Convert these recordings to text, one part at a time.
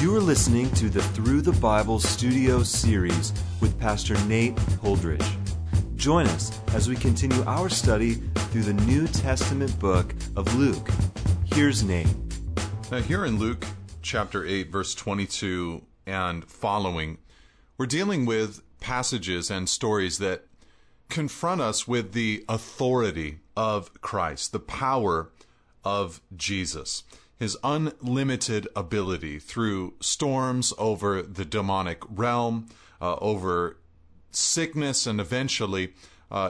You are listening to the Through the Bible Studio series with Pastor Nate Holdridge. Join us as we continue our study through the New Testament book of Luke. Here's Nate. Now, here in Luke chapter 8, verse 22 and following, we're dealing with passages and stories that confront us with the authority of Christ, the power of Jesus, his unlimited ability through storms over the demonic realm, over sickness, and eventually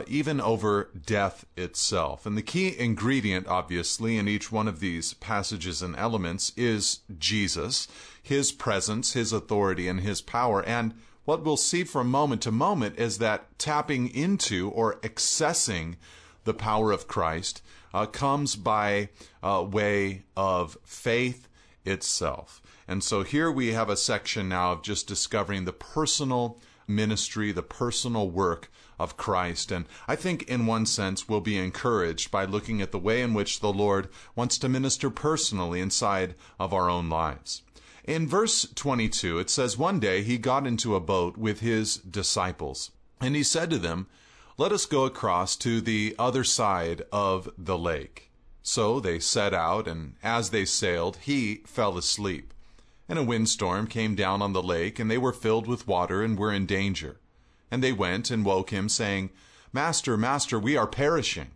even over death itself. And the key ingredient, obviously, in each one of these passages and elements is Jesus, his presence, his authority, and his power. And what we'll see from moment to moment is that tapping into or accessing the power of Christ comes by way of faith itself. And so here we have a section now of just discovering the personal ministry, the personal work of Christ. And I think in one sense we'll be encouraged by looking at the way in which the Lord wants to minister personally inside of our own lives. In verse 22, it says, "One day he got into a boat with his disciples, and he said to them, 'Let us go across to the other side of the lake.' So they set out, and as they sailed, he fell asleep. And a windstorm came down on the lake, and they were filled with water and were in danger. And they went and woke him, saying, 'Master, Master, we are perishing.'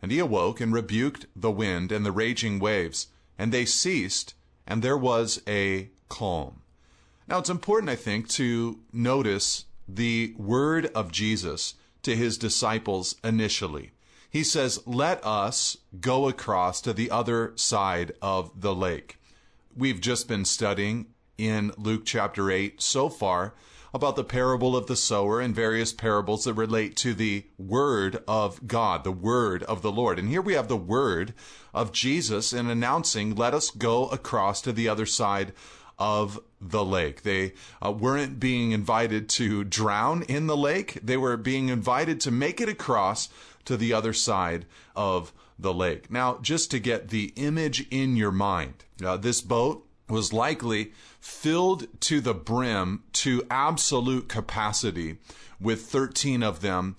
And he awoke and rebuked the wind and the raging waves, and they ceased, and there was a calm." Now, it's important, I think, to notice the word of Jesus to his disciples initially. He says, "Let us go across to the other side of the lake." We've just been studying in Luke chapter 8 so far about the parable of the sower and various parables that relate to the word of God, the word of the Lord. And here we have the word of Jesus in announcing, "Let us go across to the other side of the lake." They weren't being invited to drown in the lake. They were being invited to make it across to the other side of the lake. Now, just to get the image in your mind, this boat was likely filled to the brim to absolute capacity with 13 of them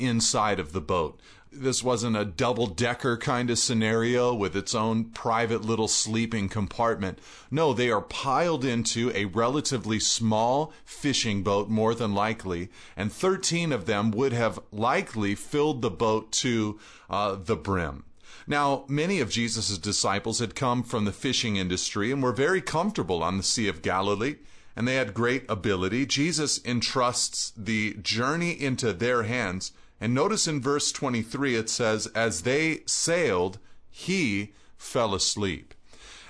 inside of the boat. This wasn't a double-decker kind of scenario with its own private little sleeping compartment. No, they are piled into a relatively small fishing boat, more than likely, and 13 of them would have likely filled the boat to the brim. Now, many of Jesus' disciples had come from the fishing industry and were very comfortable on the Sea of Galilee, and they had great ability. Jesus entrusts the journey into their hands. And notice in verse 23, it says, "As they sailed, he fell asleep."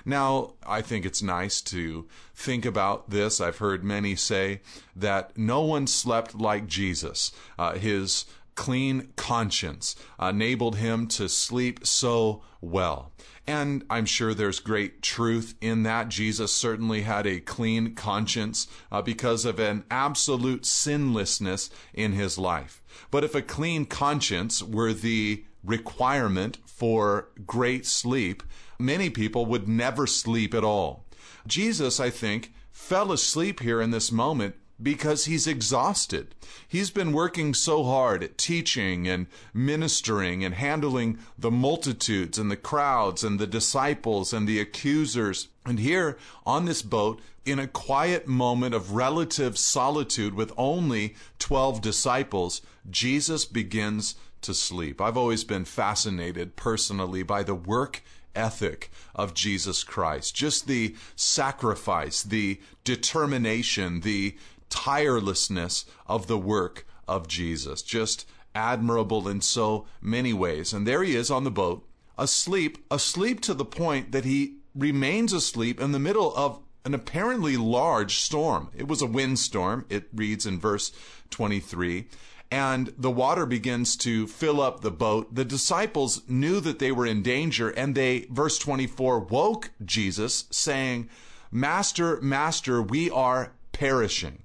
Now, I think it's nice to think about this. I've heard many say that no one slept like Jesus. His clean conscience enabled him to sleep so well. And I'm sure there's great truth in that. Jesus certainly had a clean conscience because of an absolute sinlessness in his life. But if a clean conscience were the requirement for great sleep, many people would never sleep at all. Jesus, I think, fell asleep here in this moment because he's exhausted. He's been working so hard at teaching and ministering and handling the multitudes and the crowds and the disciples and the accusers. And here on this boat, in a quiet moment of relative solitude with only 12 disciples, Jesus begins to sleep. I've always been fascinated personally by the work ethic of Jesus Christ, just the sacrifice, the determination, the tirelessness of the work of Jesus. Just admirable in so many ways. And there he is on the boat, asleep to the point that he remains asleep in the middle of an apparently large storm. It was a windstorm, it reads in verse 23. And the water begins to fill up the boat. The disciples knew that they were in danger, and they, verse 24, woke Jesus, saying, "Master, Master, we are perishing."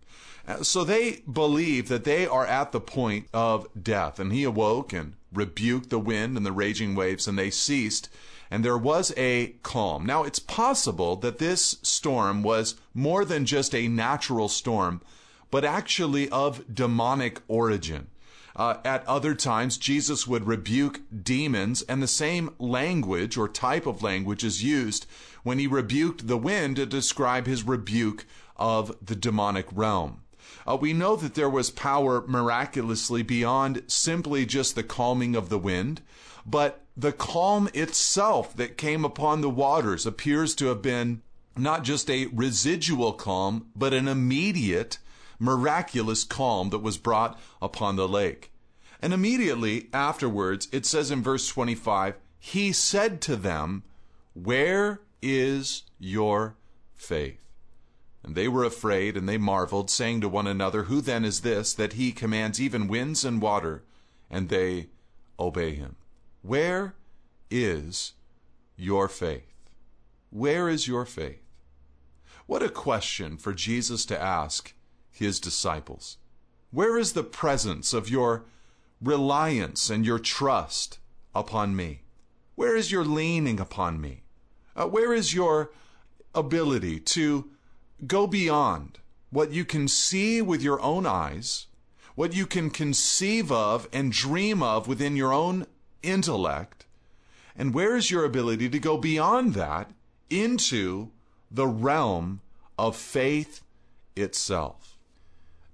So they believe that they are at the point of death. And he awoke and rebuked the wind and the raging waves, and they ceased, and there was a calm. Now, it's possible that this storm was more than just a natural storm, but actually of demonic origin. At other times, Jesus would rebuke demons, and the same language or type of language is used when he rebuked the wind to describe his rebuke of the demonic realm. We know that there was power miraculously beyond simply just the calming of the wind, but the calm itself that came upon the waters appears to have been not just a residual calm, but an immediate miraculous calm that was brought upon the lake. And immediately afterwards, it says in verse 25, he said to them, "Where is your faith?" And they were afraid, and they marveled, saying to one another, "Who then is this, that he commands even winds and water, and they obey him?" Where is your faith? Where is your faith? What a question for Jesus to ask his disciples. Where is the presence of your reliance and your trust upon me? Where is your leaning upon me? Where is your ability to go beyond what you can see with your own eyes, what you can conceive of and dream of within your own intellect, and where is your ability to go beyond that into the realm of faith itself?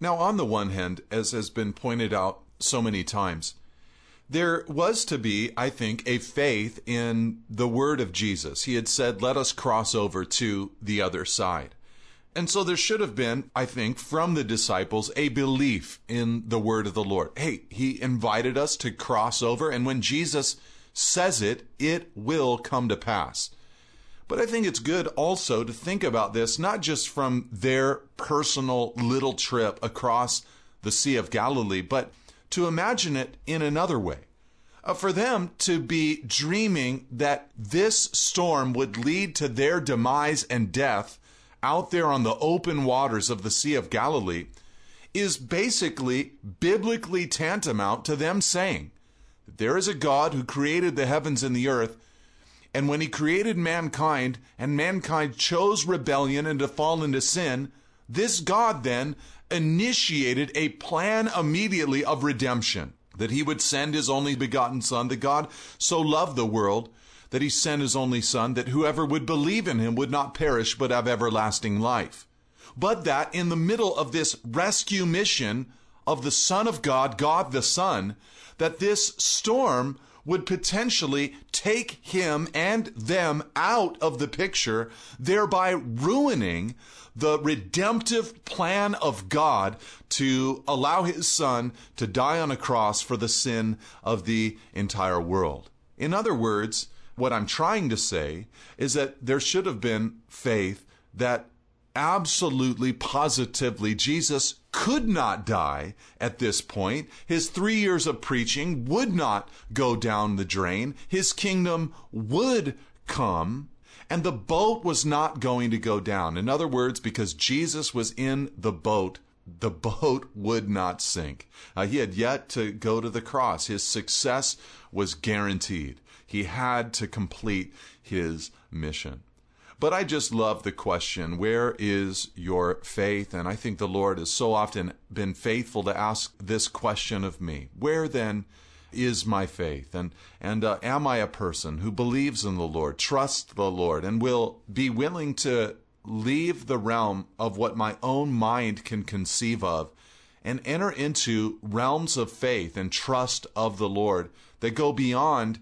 Now, on the one hand, as has been pointed out so many times, there was to be, I think, a faith in the word of Jesus. He had said, "Let us cross over to the other side." And so there should have been, I think, from the disciples, a belief in the word of the Lord. Hey, he invited us to cross over, and when Jesus says it, it will come to pass. But I think it's good also to think about this, not just from their personal little trip across the Sea of Galilee, but to imagine it in another way. For them to be dreaming that this storm would lead to their demise and death out there on the open waters of the Sea of Galilee is basically biblically tantamount to them saying that there is a God who created the heavens and the earth, and when he created mankind and mankind chose rebellion and to fall into sin, this God then initiated a plan immediately of redemption, that he would send his only begotten Son, that God so loved the world that he sent his only Son, that whoever would believe in him would not perish but have everlasting life. But that in the middle of this rescue mission of the Son of God, God the Son, that this storm would potentially take him and them out of the picture, thereby ruining the redemptive plan of God to allow his Son to die on a cross for the sin of the entire world. In other words, what I'm trying to say is that there should have been faith that absolutely, positively, Jesus could not die at this point. His 3 years of preaching would not go down the drain. His kingdom would come, and the boat was not going to go down. In other words, because Jesus was in the boat would not sink. He had yet to go to the cross. His success was guaranteed. He had to complete his mission. But I just love the question, where is your faith? And I think the Lord has so often been faithful to ask this question of me. Where then is my faith? And am I a person who believes in the Lord, trusts the Lord, and will be willing to leave the realm of what my own mind can conceive of and enter into realms of faith and trust of the Lord that go beyond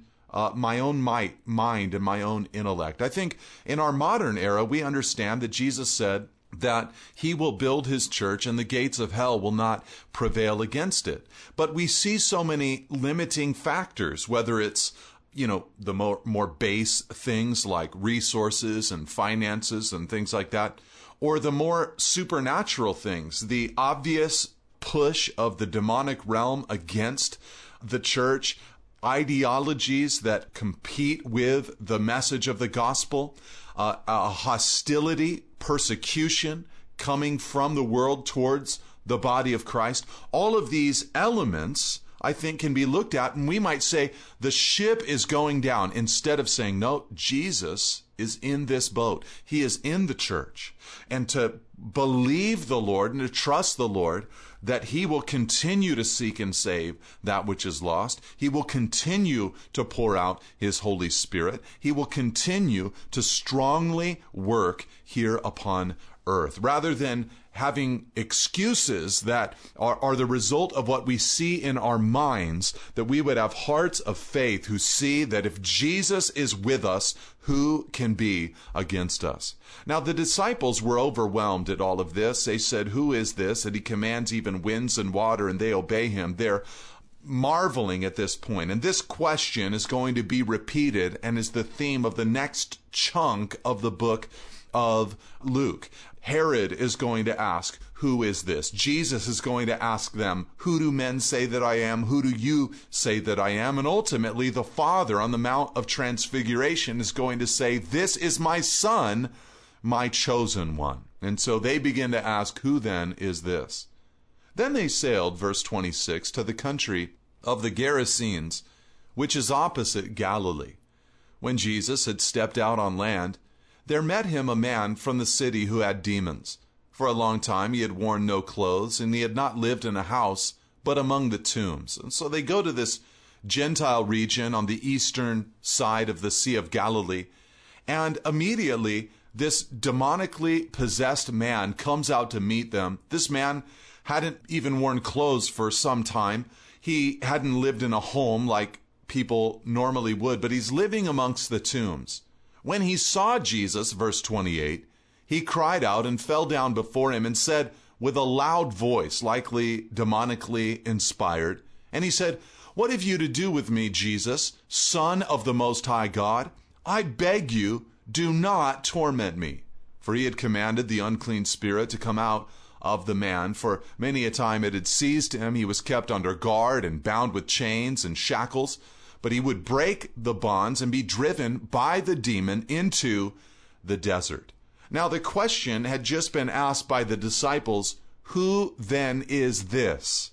my own mind and my own intellect? I think in our modern era, we understand that Jesus said that he will build his church and the gates of hell will not prevail against it. But we see so many limiting factors, whether it's, the more base things like resources and finances and things like that, or the more supernatural things, the obvious push of the demonic realm against the church, ideologies that compete with the message of the gospel, a hostility, persecution coming from the world towards the body of Christ. All of these elements, I think, can be looked at, and we might say the ship is going down instead of saying, no, Jesus is in this boat. He is in the church. And to believe the Lord and to trust the Lord that he will continue to seek and save that which is lost. He will continue to pour out his Holy Spirit. He will continue to strongly work here upon earth, rather than having excuses that are the result of what we see in our minds, that we would have hearts of faith who see that if Jesus is with us, who can be against us? Now, the disciples were overwhelmed at all of this. They said, who is this? And he commands even winds and water, and they obey him. They're marveling at this point. And this question is going to be repeated and is the theme of the next chunk of the book of Luke. Herod is going to ask, who is this? Jesus is going to ask them, who do men say that I am? Who do you say that I am? And ultimately, the Father on the Mount of Transfiguration is going to say, this is my Son, my chosen one. And so they begin to ask, who then is this? Then they sailed, verse 26, to the country of the Gerasenes, which is opposite Galilee. When Jesus had stepped out on land, there met him a man from the city who had demons. For a long time he had worn no clothes, and he had not lived in a house, but among the tombs. And so they go to this Gentile region on the eastern side of the Sea of Galilee, and immediately this demonically possessed man comes out to meet them. This man hadn't even worn clothes for some time. He hadn't lived in a home like people normally would, but he's living amongst the tombs. When he saw Jesus, verse 28, he cried out and fell down before him and said with a loud voice, likely demonically inspired, and he said, what have you to do with me, Jesus, Son of the Most High God? I beg you, do not torment me. For he had commanded the unclean spirit to come out of the man, for many a time it had seized him. He was kept under guard and bound with chains and shackles. But he would break the bonds and be driven by the demon into the desert. Now, the question had just been asked by the disciples, who then is this?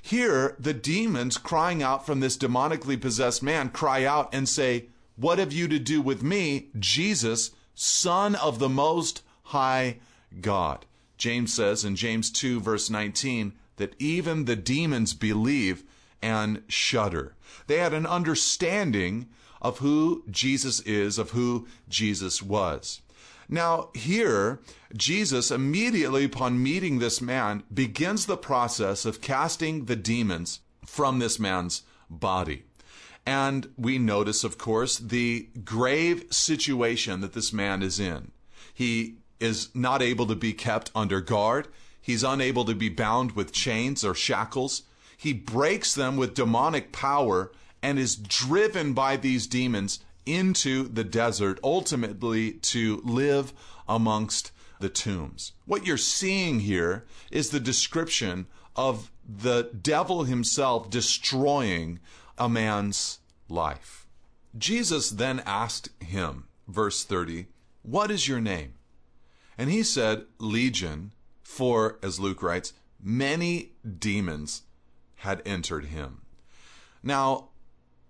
Here, the demons crying out from this demonically possessed man cry out and say, what have you to do with me, Jesus, Son of the Most High God? James says in James 2, verse 19, that even the demons believe and shudder. They had an understanding of who Jesus is, of who Jesus was. Now here, Jesus, immediately upon meeting this man, begins the process of casting the demons from this man's body. And we notice, of course, the grave situation that this man is in. He is not able to be kept under guard. He's unable to be bound with chains or shackles. He breaks them with demonic power and is driven by these demons into the desert, ultimately to live amongst the tombs. What you're seeing here is the description of the devil himself destroying a man's life. Jesus then asked him, verse 30, what is your name? And he said, Legion, for, as Luke writes, many demons had entered him. Now,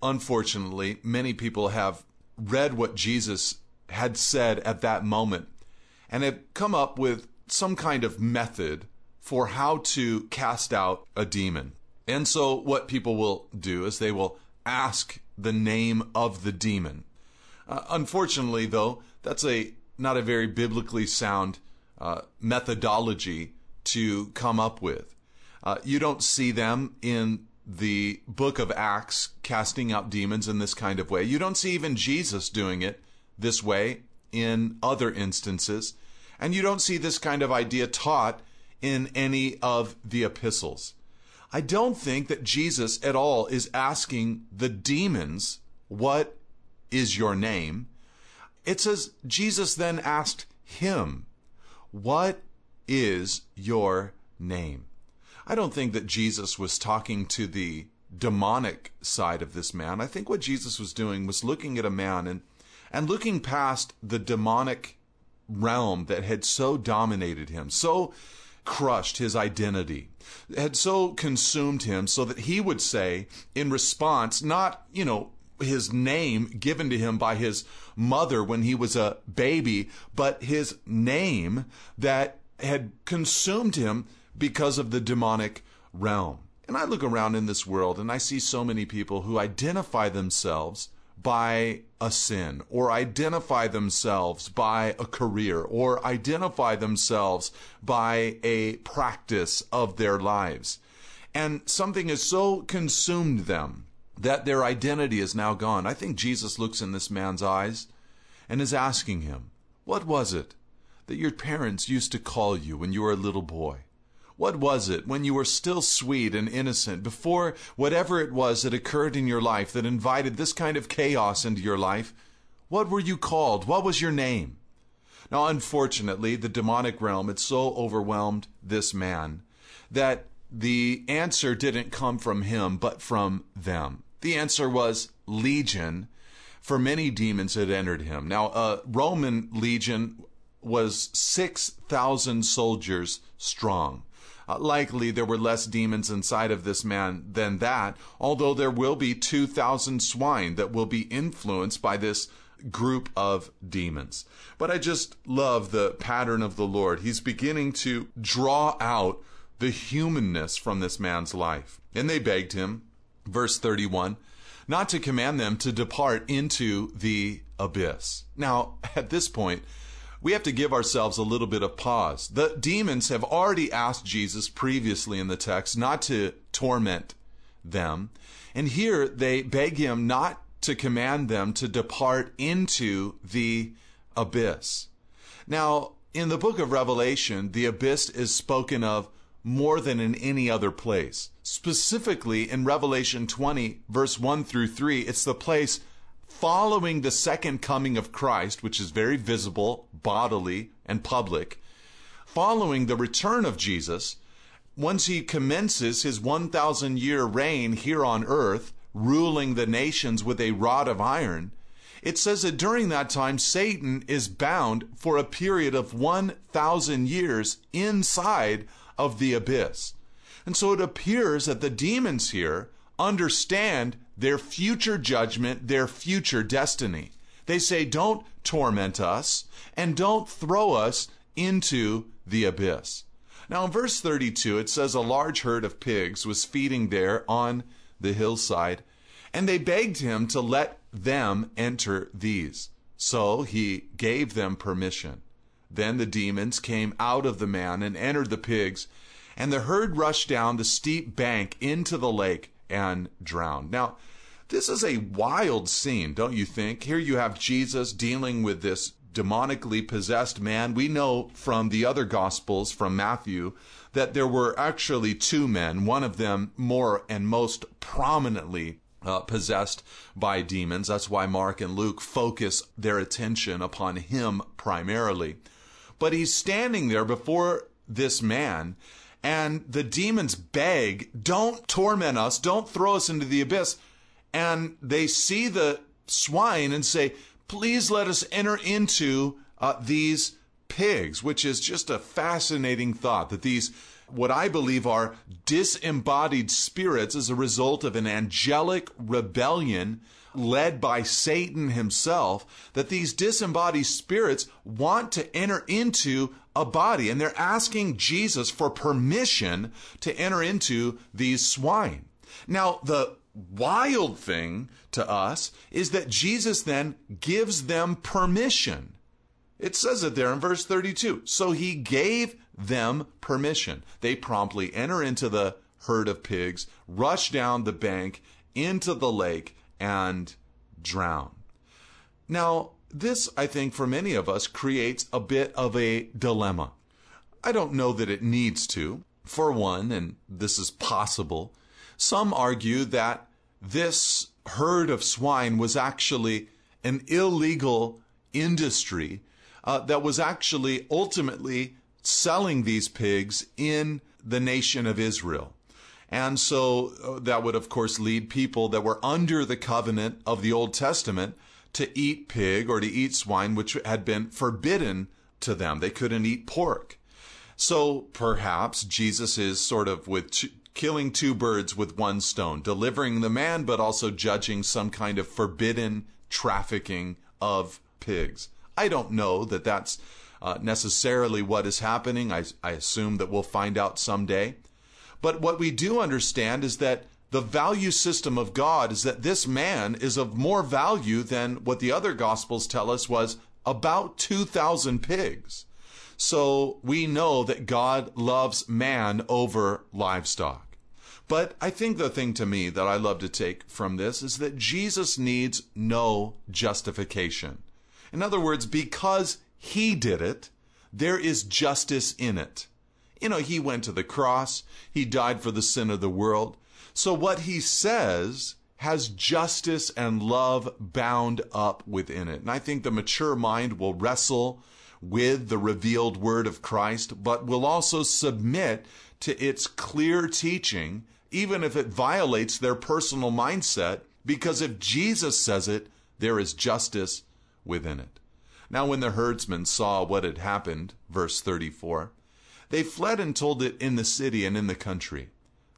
unfortunately, many people have read what Jesus had said at that moment and have come up with some kind of method for how to cast out a demon. And so what people will do is they will ask the name of the demon. Unfortunately, though, that's not a very biblically sound methodology to come up with. You don't see them in the book of Acts casting out demons in this kind of way. You don't see even Jesus doing it this way in other instances. And you don't see this kind of idea taught in any of the epistles. I don't think that Jesus at all is asking the demons, what is your name? It says Jesus then asked him, what is your name? I don't think that Jesus was talking to the demonic side of this man. I think what Jesus was doing was looking at a man and looking past the demonic realm that had so dominated him, so crushed his identity, had so consumed him so that he would say in response, not, his name given to him by his mother when he was a baby, but his name that had consumed him because of the demonic realm. And I look around in this world and I see so many people who identify themselves by a sin, or identify themselves by a career, or identify themselves by a practice of their lives. And something has so consumed them that their identity is now gone. I think Jesus looks in this man's eyes and is asking him, what was it that your parents used to call you when you were a little boy? What was it when you were still sweet and innocent, before whatever it was that occurred in your life that invited this kind of chaos into your life? What were you called? What was your name? Now, unfortunately, the demonic realm had so overwhelmed this man that the answer didn't come from him, but from them. The answer was legion, for many demons had entered him. Now, a Roman legion was 6,000 soldiers strong. Likely there were less demons inside of this man than that, although there will be 2,000 swine that will be influenced by this group of demons. But I just love the pattern of the Lord. He's beginning to draw out the humanness from this man's life. And they begged him, verse 31, not to command them to depart into the abyss. Now, at this point, we have to give ourselves a little bit of pause. The demons have already asked Jesus previously in the text not to torment them. And here they beg him not to command them to depart into the abyss. Now, in the book of Revelation, the abyss is spoken of more than in any other place. Specifically in Revelation 20, verse 1 through 3, it's the place following the second coming of Christ, which is very visible, bodily, and public, following the return of Jesus, once he commences his 1,000-year reign here on earth, ruling the nations with a rod of iron, it says that during that time, Satan is bound for a period of 1,000 years inside of the abyss. And so it appears that the demons here understand their future judgment, their future destiny. They say, don't torment us and don't throw us into the abyss. Now, in verse 32, it says a large herd of pigs was feeding there on the hillside, and they begged him to let them enter these. So he gave them permission. Then the demons came out of the man and entered the pigs, and the herd rushed down the steep bank into the lake and drowned. Now, this is a wild scene, don't you think? Here you have Jesus dealing with this demonically possessed man. We know from the other Gospels, from Matthew, that there were actually two men, one of them more and most prominently possessed by demons. That's why Mark and Luke focus their attention upon him primarily. But he's standing there before this man, and the demons beg, don't torment us, don't throw us into the abyss. And they see the swine and say, please let us enter into these pigs, which is just a fascinating thought that these, what I believe are disembodied spirits as a result of an angelic rebellion led by Satan himself, that these disembodied spirits want to enter into a body, and they're asking Jesus for permission to enter into these swine. Now, the wild thing to us is that Jesus then gives them permission. It says it there in verse 32. So he gave them permission. They promptly enter into the herd of pigs, rush down the bank into the lake, and drown. Now, this, I think, for many of us, creates a bit of a dilemma. I don't know that it needs to. For one, and this is possible, some argue that this herd of swine was actually an illegal industry that was actually ultimately selling these pigs in the nation of Israel. And so that would, of course, lead people that were under the covenant of the Old Testament to eat pig or to eat swine, which had been forbidden to them. They couldn't eat pork. So perhaps Jesus is sort of killing two birds with one stone, delivering the man, but also judging some kind of forbidden trafficking of pigs. I don't know that that's necessarily what is happening. I assume that we'll find out someday. But what we do understand is that the value system of God is that this man is of more value than what the other Gospels tell us was about 2,000 pigs. So we know that God loves man over livestock. But I think the thing to me that I love to take from this is that Jesus needs no justification. In other words, because he did it, there is justice in it. You know, he went to the cross. He died for the sin of the world. So what he says has justice and love bound up within it. And I think the mature mind will wrestle with the revealed word of Christ, but will also submit to its clear teaching, even if it violates their personal mindset, because if Jesus says it, there is justice within it. Now, when the herdsmen saw what had happened, verse 34, they fled and told it in the city and in the country.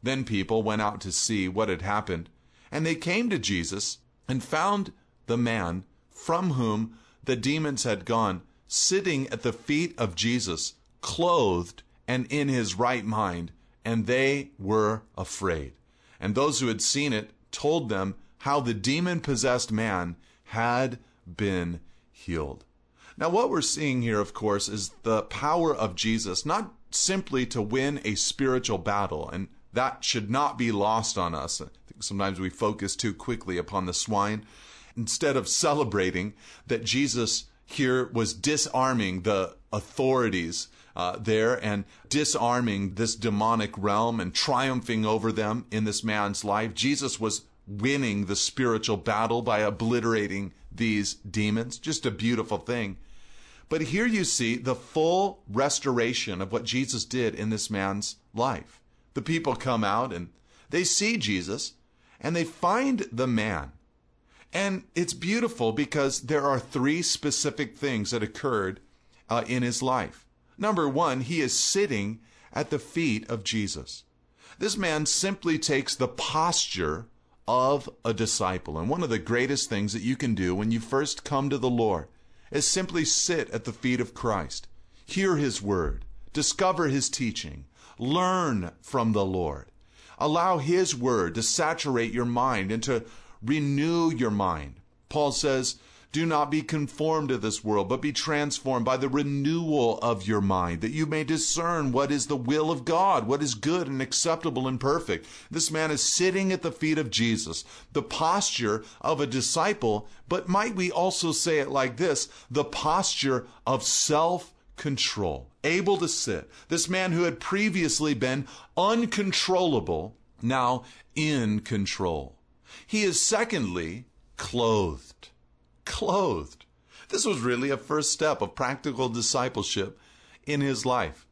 Then people went out to see what had happened, and they came to Jesus and found the man from whom the demons had gone, sitting at the feet of Jesus, clothed and in his right mind, and they were afraid. And those who had seen it told them how the demon-possessed man had been healed. Now, what we're seeing here, of course, is the power of Jesus, not simply to win a spiritual battle, and that should not be lost on us. I think sometimes we focus too quickly upon the swine instead of celebrating that Jesus here was disarming the authorities there and disarming this demonic realm and triumphing over them in this man's life. Jesus was winning the spiritual battle by obliterating these demons. Just a beautiful thing. But here you see the full restoration of what Jesus did in this man's life. The people come out and they see Jesus and they find the man. And it's beautiful because there are three specific things that occurred in his life. Number one, he is sitting at the feet of Jesus. This man simply takes the posture of a disciple. And one of the greatest things that you can do when you first come to the Lord is simply sit at the feet of Christ, hear his word, discover his teaching, learn from the Lord. Allow his word to saturate your mind and to renew your mind. Paul says, do not be conformed to this world, but be transformed by the renewal of your mind, that you may discern what is the will of God, what is good and acceptable and perfect. This man is sitting at the feet of Jesus, the posture of a disciple, but might we also say it like this, the posture of self-control, able to sit. This man who had previously been uncontrollable, now in control. He is secondly clothed. Clothed. This was really a first step of practical discipleship in his life.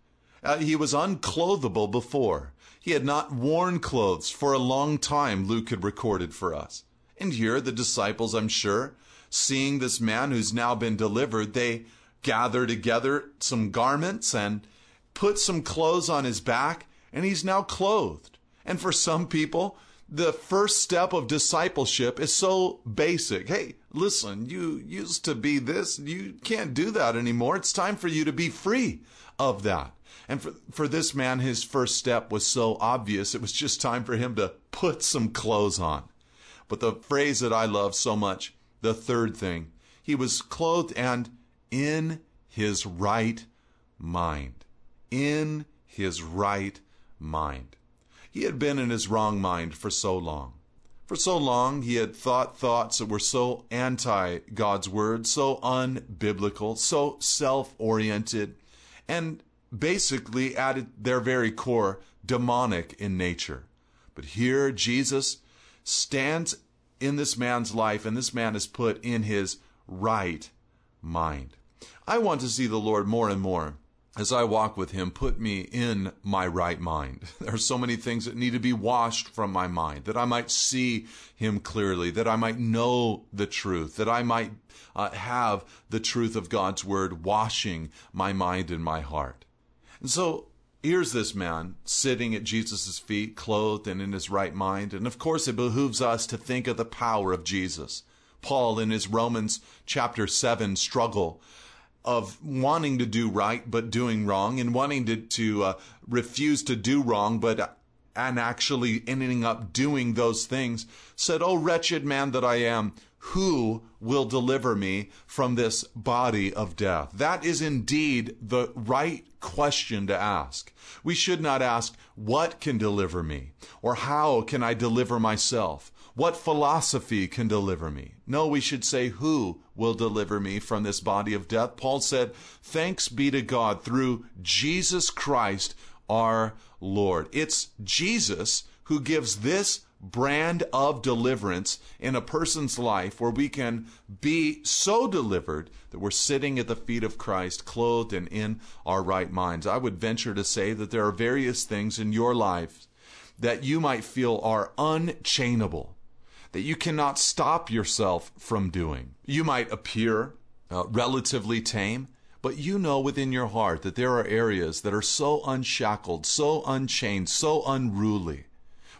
He was unclothable before. He had not worn clothes for a long time, Luke had recorded for us. And here the disciples, I'm sure, seeing this man who's now been delivered, they gather together some garments and put some clothes on his back, and he's now clothed. And for some people, the first step of discipleship is so basic. Hey, listen, you used to be this. You can't do that anymore. It's time for you to be free of that. And for this man, his first step was so obvious. It was just time for him to put some clothes on. But the phrase that I love so much, the third thing, he was clothed and in his right mind. In his right mind. He had been in his wrong mind for so long. For so long, he had thought thoughts that were so anti-God's word, so unbiblical, so self-oriented, and basically at their very core, demonic in nature. But here, Jesus stands in this man's life, and this man is put in his right mind. I want to see the Lord more and more. As I walk with him, put me in my right mind. There are so many things that need to be washed from my mind, that I might see him clearly, that I might know the truth, that I might have the truth of God's word washing my mind and my heart. And so here's this man sitting at Jesus' feet, clothed and in his right mind. And of course, it behooves us to think of the power of Jesus. Paul, in his Romans chapter 7 struggle of wanting to do right, but doing wrong, and wanting to refuse to do wrong, and actually ending up doing those things, said, "Oh, wretched man that I am, who will deliver me from this body of death?" That is indeed the right question to ask. We should not ask, what can deliver me? Or how can I deliver myself? What philosophy can deliver me? No, we should say, who will deliver me from this body of death? Paul said, "Thanks be to God through Jesus Christ, our Lord." It's Jesus who gives this brand of deliverance in a person's life, where we can be so delivered that we're sitting at the feet of Christ, clothed and in our right minds. I would venture to say that there are various things in your life that you might feel are unchainable, that you cannot stop yourself from doing. You might appear relatively tame, but you know within your heart that there are areas that are so unshackled, so unchained, so unruly.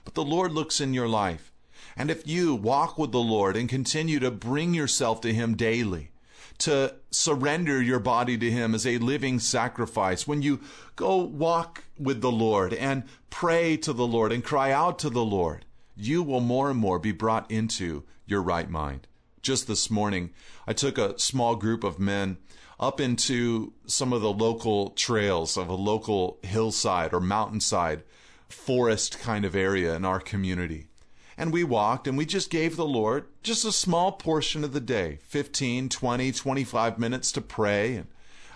But the Lord looks in your life. And if you walk with the Lord and continue to bring yourself to Him daily, to surrender your body to Him as a living sacrifice, when you go walk with the Lord and pray to the Lord and cry out to the Lord, you will more and more be brought into your right mind. Just this morning, I took a small group of men up into some of the local trails of a local hillside or mountainside forest kind of area in our community. And we walked, and we just gave the Lord just a small portion of the day, 15, 20, 25 minutes to pray and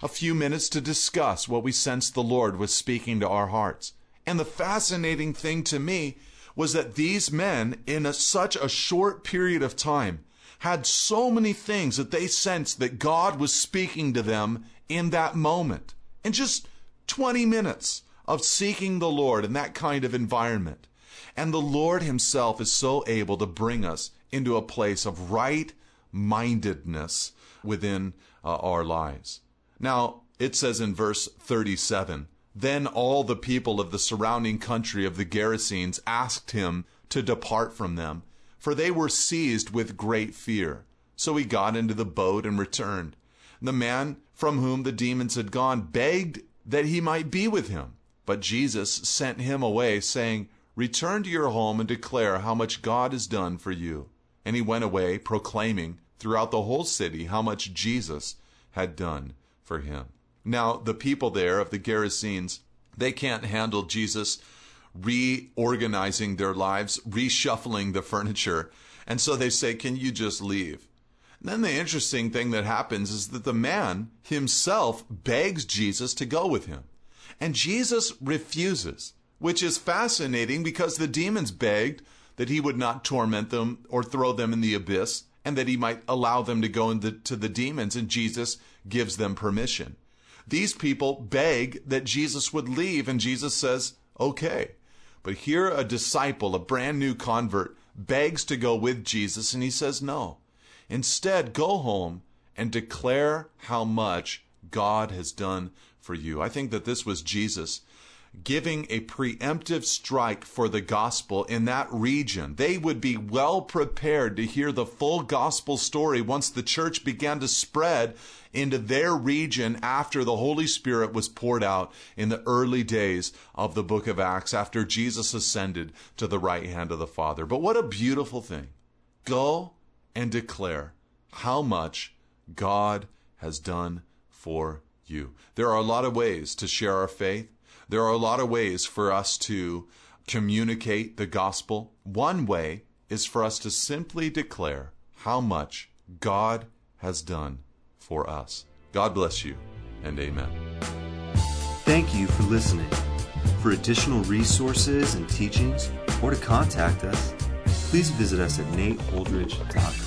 a few minutes to discuss what we sensed the Lord was speaking to our hearts. And the fascinating thing to me was that these men, in such a short period of time, had so many things that they sensed that God was speaking to them in that moment. And just 20 minutes of seeking the Lord in that kind of environment. And the Lord Himself is so able to bring us into a place of right-mindedness within our lives. Now, it says in verse 37, "Then all the people of the surrounding country of the Gerasenes asked Him to depart from them, for they were seized with great fear. So He got into the boat and returned. The man from whom the demons had gone begged that he might be with him. But Jesus sent him away, saying, 'Return to your home and declare how much God has done for you.' And he went away, proclaiming throughout the whole city how much Jesus had done for him." Now, the people there of the Gerasenes, they can't handle Jesus reorganizing their lives, reshuffling the furniture. And so they say, "Can you just leave?" And then the interesting thing that happens is that the man himself begs Jesus to go with him. And Jesus refuses, which is fascinating because the demons begged that He would not torment them or throw them in the abyss, and that He might allow them to go to the demons, and Jesus gives them permission. These people beg that Jesus would leave, and Jesus says, "Okay." But here a disciple, a brand new convert, begs to go with Jesus, and He says no. "Instead, go home and declare how much God has done for you." I think that this was Jesus giving a preemptive strike for the gospel in that region. They would be well prepared to hear the full gospel story once the church began to spread into their region after the Holy Spirit was poured out in the early days of the book of Acts, after Jesus ascended to the right hand of the Father. But what a beautiful thing. Go and declare how much God has done for you. There are a lot of ways to share our faith. There are a lot of ways for us to communicate the gospel. One way is for us to simply declare how much God has done for us. God bless you, and amen. Thank you for listening. For additional resources and teachings, or to contact us, please visit us at nateholdridge.com.